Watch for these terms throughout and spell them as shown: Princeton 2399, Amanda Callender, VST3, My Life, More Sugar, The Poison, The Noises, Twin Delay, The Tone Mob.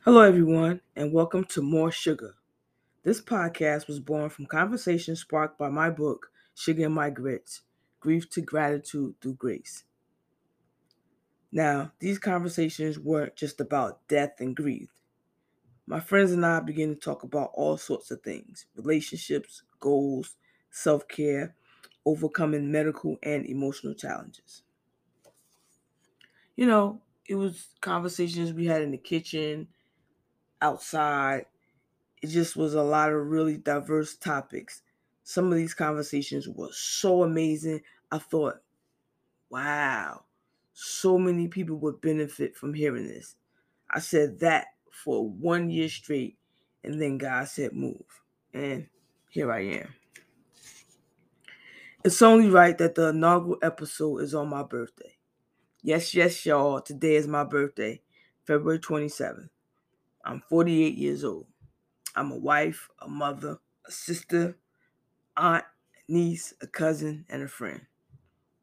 Hello, everyone, and welcome to More Sugar. This podcast was born from conversations sparked by my book, Sugar and My Grits, Grief to Gratitude Through Grace. Now, these conversations weren't just about death and grief. My friends and I began to talk about all sorts of things: relationships, goals, self-care, overcoming medical and emotional challenges. You know, it was conversations we had in the kitchen, outside. It just was a lot of really diverse topics. Some of these conversations were so amazing. I thought, wow, so many people would benefit from hearing this. I said that for 1 year straight, and then God said move, and here I am. It's only right that the inaugural episode is on my birthday. Yes, y'all, today is my birthday, February 27th. I'm 48 years old. I'm a wife, a mother, a sister, aunt, niece, a cousin, and a friend.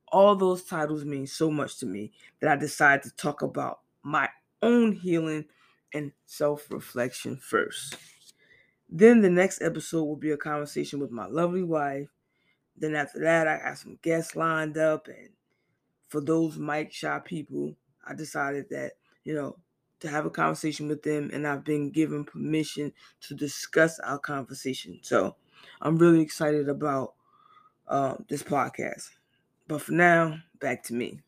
All those titles mean so much to me that I decided to talk about my own healing and self-reflection first. Then the next episode will be a conversation with my lovely wife. Then after that, I got some guests lined up. And for those mic shy people, I decided that, to have a conversation with them. And I've been given permission to discuss our conversation. So I'm really excited about this podcast. But for now, back to me.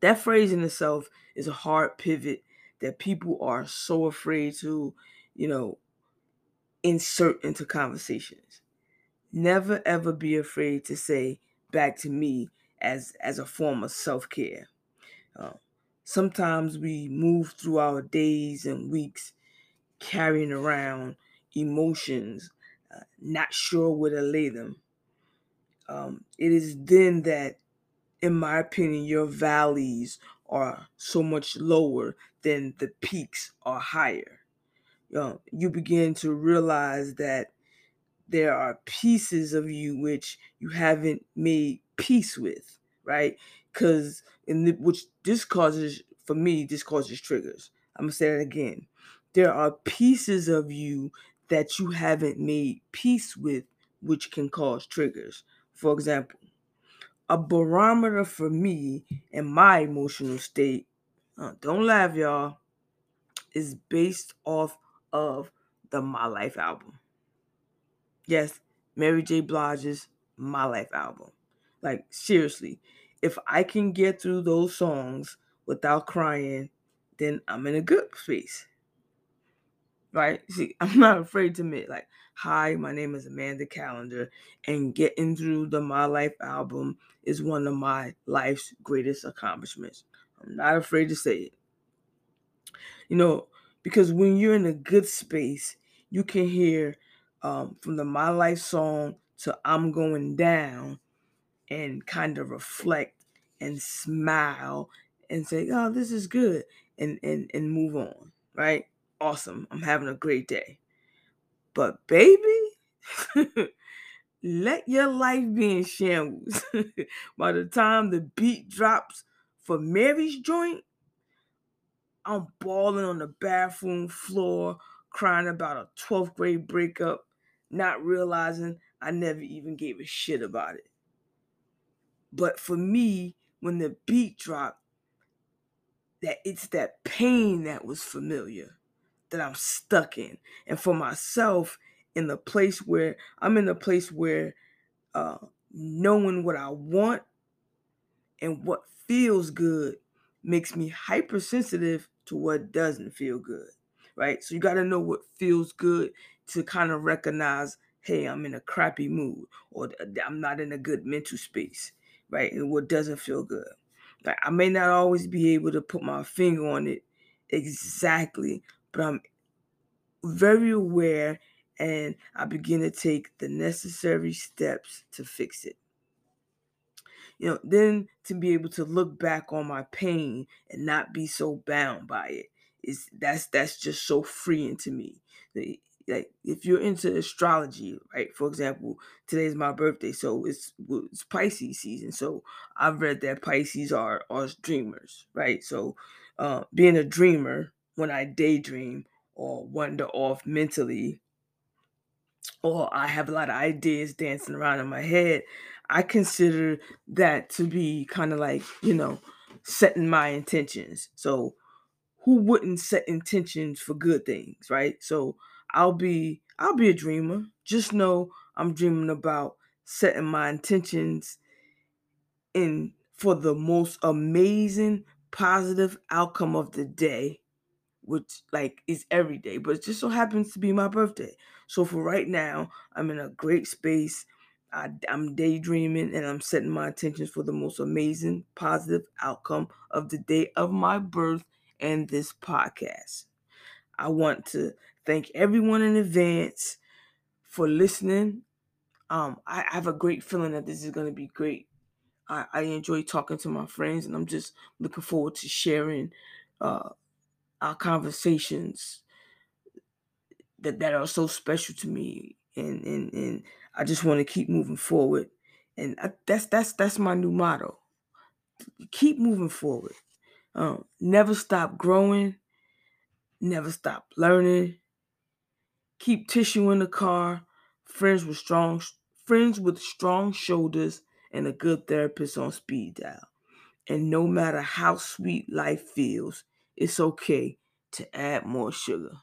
That phrase in itself is a hard pivot that people are so afraid to, insert into conversations. Never, ever be afraid to say back to me as a form of self-care. Sometimes we move through our days and weeks carrying around emotions, not sure where to lay them. It is then that, in my opinion, your valleys are so much lower than the peaks are higher. You begin to realize that there are pieces of you which you haven't made peace with, right? This causes triggers. I'm going to say that again. There are pieces of you that you haven't made peace with, which can cause triggers. For example, a barometer for me and my emotional state, don't laugh, y'all, is based off of the My Life album. Yes, Mary J. Blige's My Life album. Like, seriously, if I can get through those songs without crying, then I'm in a good space. Right? See, I'm not afraid to admit, like, hi, my name is Amanda Callender, and getting through the My Life album is one of my life's greatest accomplishments. I'm not afraid to say it. Because when you're in a good space, you can hear from the My Life song to I'm Going Down and kind of reflect and smile and say, oh, this is good, and move on, right? Awesome. I'm having a great day. But baby, let your life be in shambles. By the time the beat drops for Mary's joint, I'm bawling on the bathroom floor, crying about a 12th grade breakup, not realizing I never even gave a shit about it. But for me, when the beat dropped, it's that pain that was familiar, that I'm stuck in. And for myself, in the place where knowing what I want and what feels good makes me hypersensitive to what doesn't feel good, right? So you got to know what feels good to kind of recognize, hey, I'm in a crappy mood, or I'm not in a good mental space, right? And what doesn't feel good. Like, I may not always be able to put my finger on it exactly, but I'm very aware, and I begin to take the necessary steps to fix it. Then to be able to look back on my pain and not be so bound by it, that's just so freeing to me. like if you're into astrology, right? For example, today's my birthday, so it's Pisces season. So I've read that Pisces are dreamers, right? So being a dreamer, when I daydream or wander off mentally, or I have a lot of ideas dancing around in my head, I consider that to be kind of like, setting my intentions. So who wouldn't set intentions for good things, right? So I'll be a dreamer. Just know I'm dreaming about setting my intentions in for the most amazing positive outcome of the day, which like is every day, but it just so happens to be my birthday. So for right now, I'm in a great space. I'm daydreaming and I'm setting my intentions for the most amazing positive outcome of the day of my birth and this podcast. I want to thank everyone in advance for listening. I have a great feeling that this is going to be great. I enjoy talking to my friends, and I'm just looking forward to sharing our conversations that are so special to me, and I just want to keep moving forward, and that's my new motto. Keep moving forward, never stop growing, never stop learning. Keep tissue in the car, friends with strong shoulders, and a good therapist on speed dial. And no matter how sweet life feels, it's okay to add more sugar.